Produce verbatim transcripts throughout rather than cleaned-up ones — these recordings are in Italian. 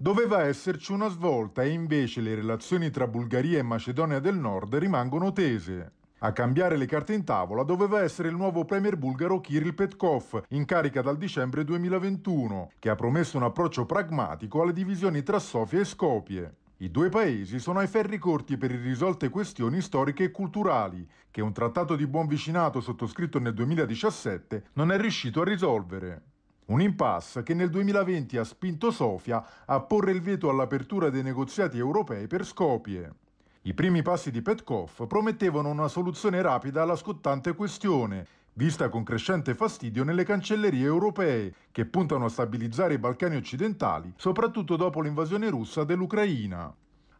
Doveva esserci una svolta e invece le relazioni tra Bulgaria e Macedonia del Nord rimangono tese. A cambiare le carte in tavola doveva essere il nuovo premier bulgaro Kiril Petkov, in carica dal dicembre duemilaventuno, che ha promesso un approccio pragmatico alle divisioni tra Sofia e Skopje. I due paesi sono ai ferri corti per irrisolte questioni storiche e culturali, che un trattato di buon vicinato sottoscritto nel duemiladiciassette non è riuscito a risolvere. Un impasse che nel duemilaventi ha spinto Sofia a porre il veto all'apertura dei negoziati europei per Skopje. I primi passi di Petkov promettevano una soluzione rapida alla scottante questione, vista con crescente fastidio nelle cancellerie europee, che puntano a stabilizzare i Balcani occidentali, soprattutto dopo l'invasione russa dell'Ucraina.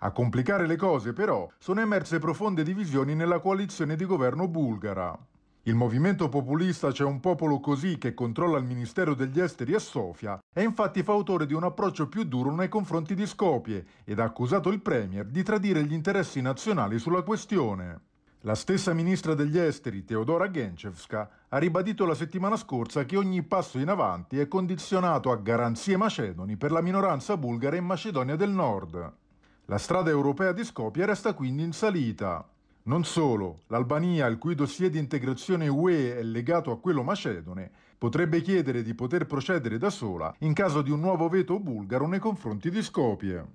A complicare le cose, però, sono emerse profonde divisioni nella coalizione di governo bulgara. Il movimento populista C'è un popolo così, che controlla il Ministero degli Esteri a Sofia, è infatti fautore di un approccio più duro nei confronti di Skopje ed ha accusato il premier di tradire gli interessi nazionali sulla questione. La stessa ministra degli Esteri, Teodora Genchevska, ha ribadito la settimana scorsa che ogni passo in avanti è condizionato a garanzie macedoni per la minoranza bulgara in Macedonia del Nord. La strada europea di Skopje resta quindi in salita. Non solo, l'Albania, il cui dossier di integrazione U E è legato a quello macedone, potrebbe chiedere di poter procedere da sola in caso di un nuovo veto bulgaro nei confronti di Skopje.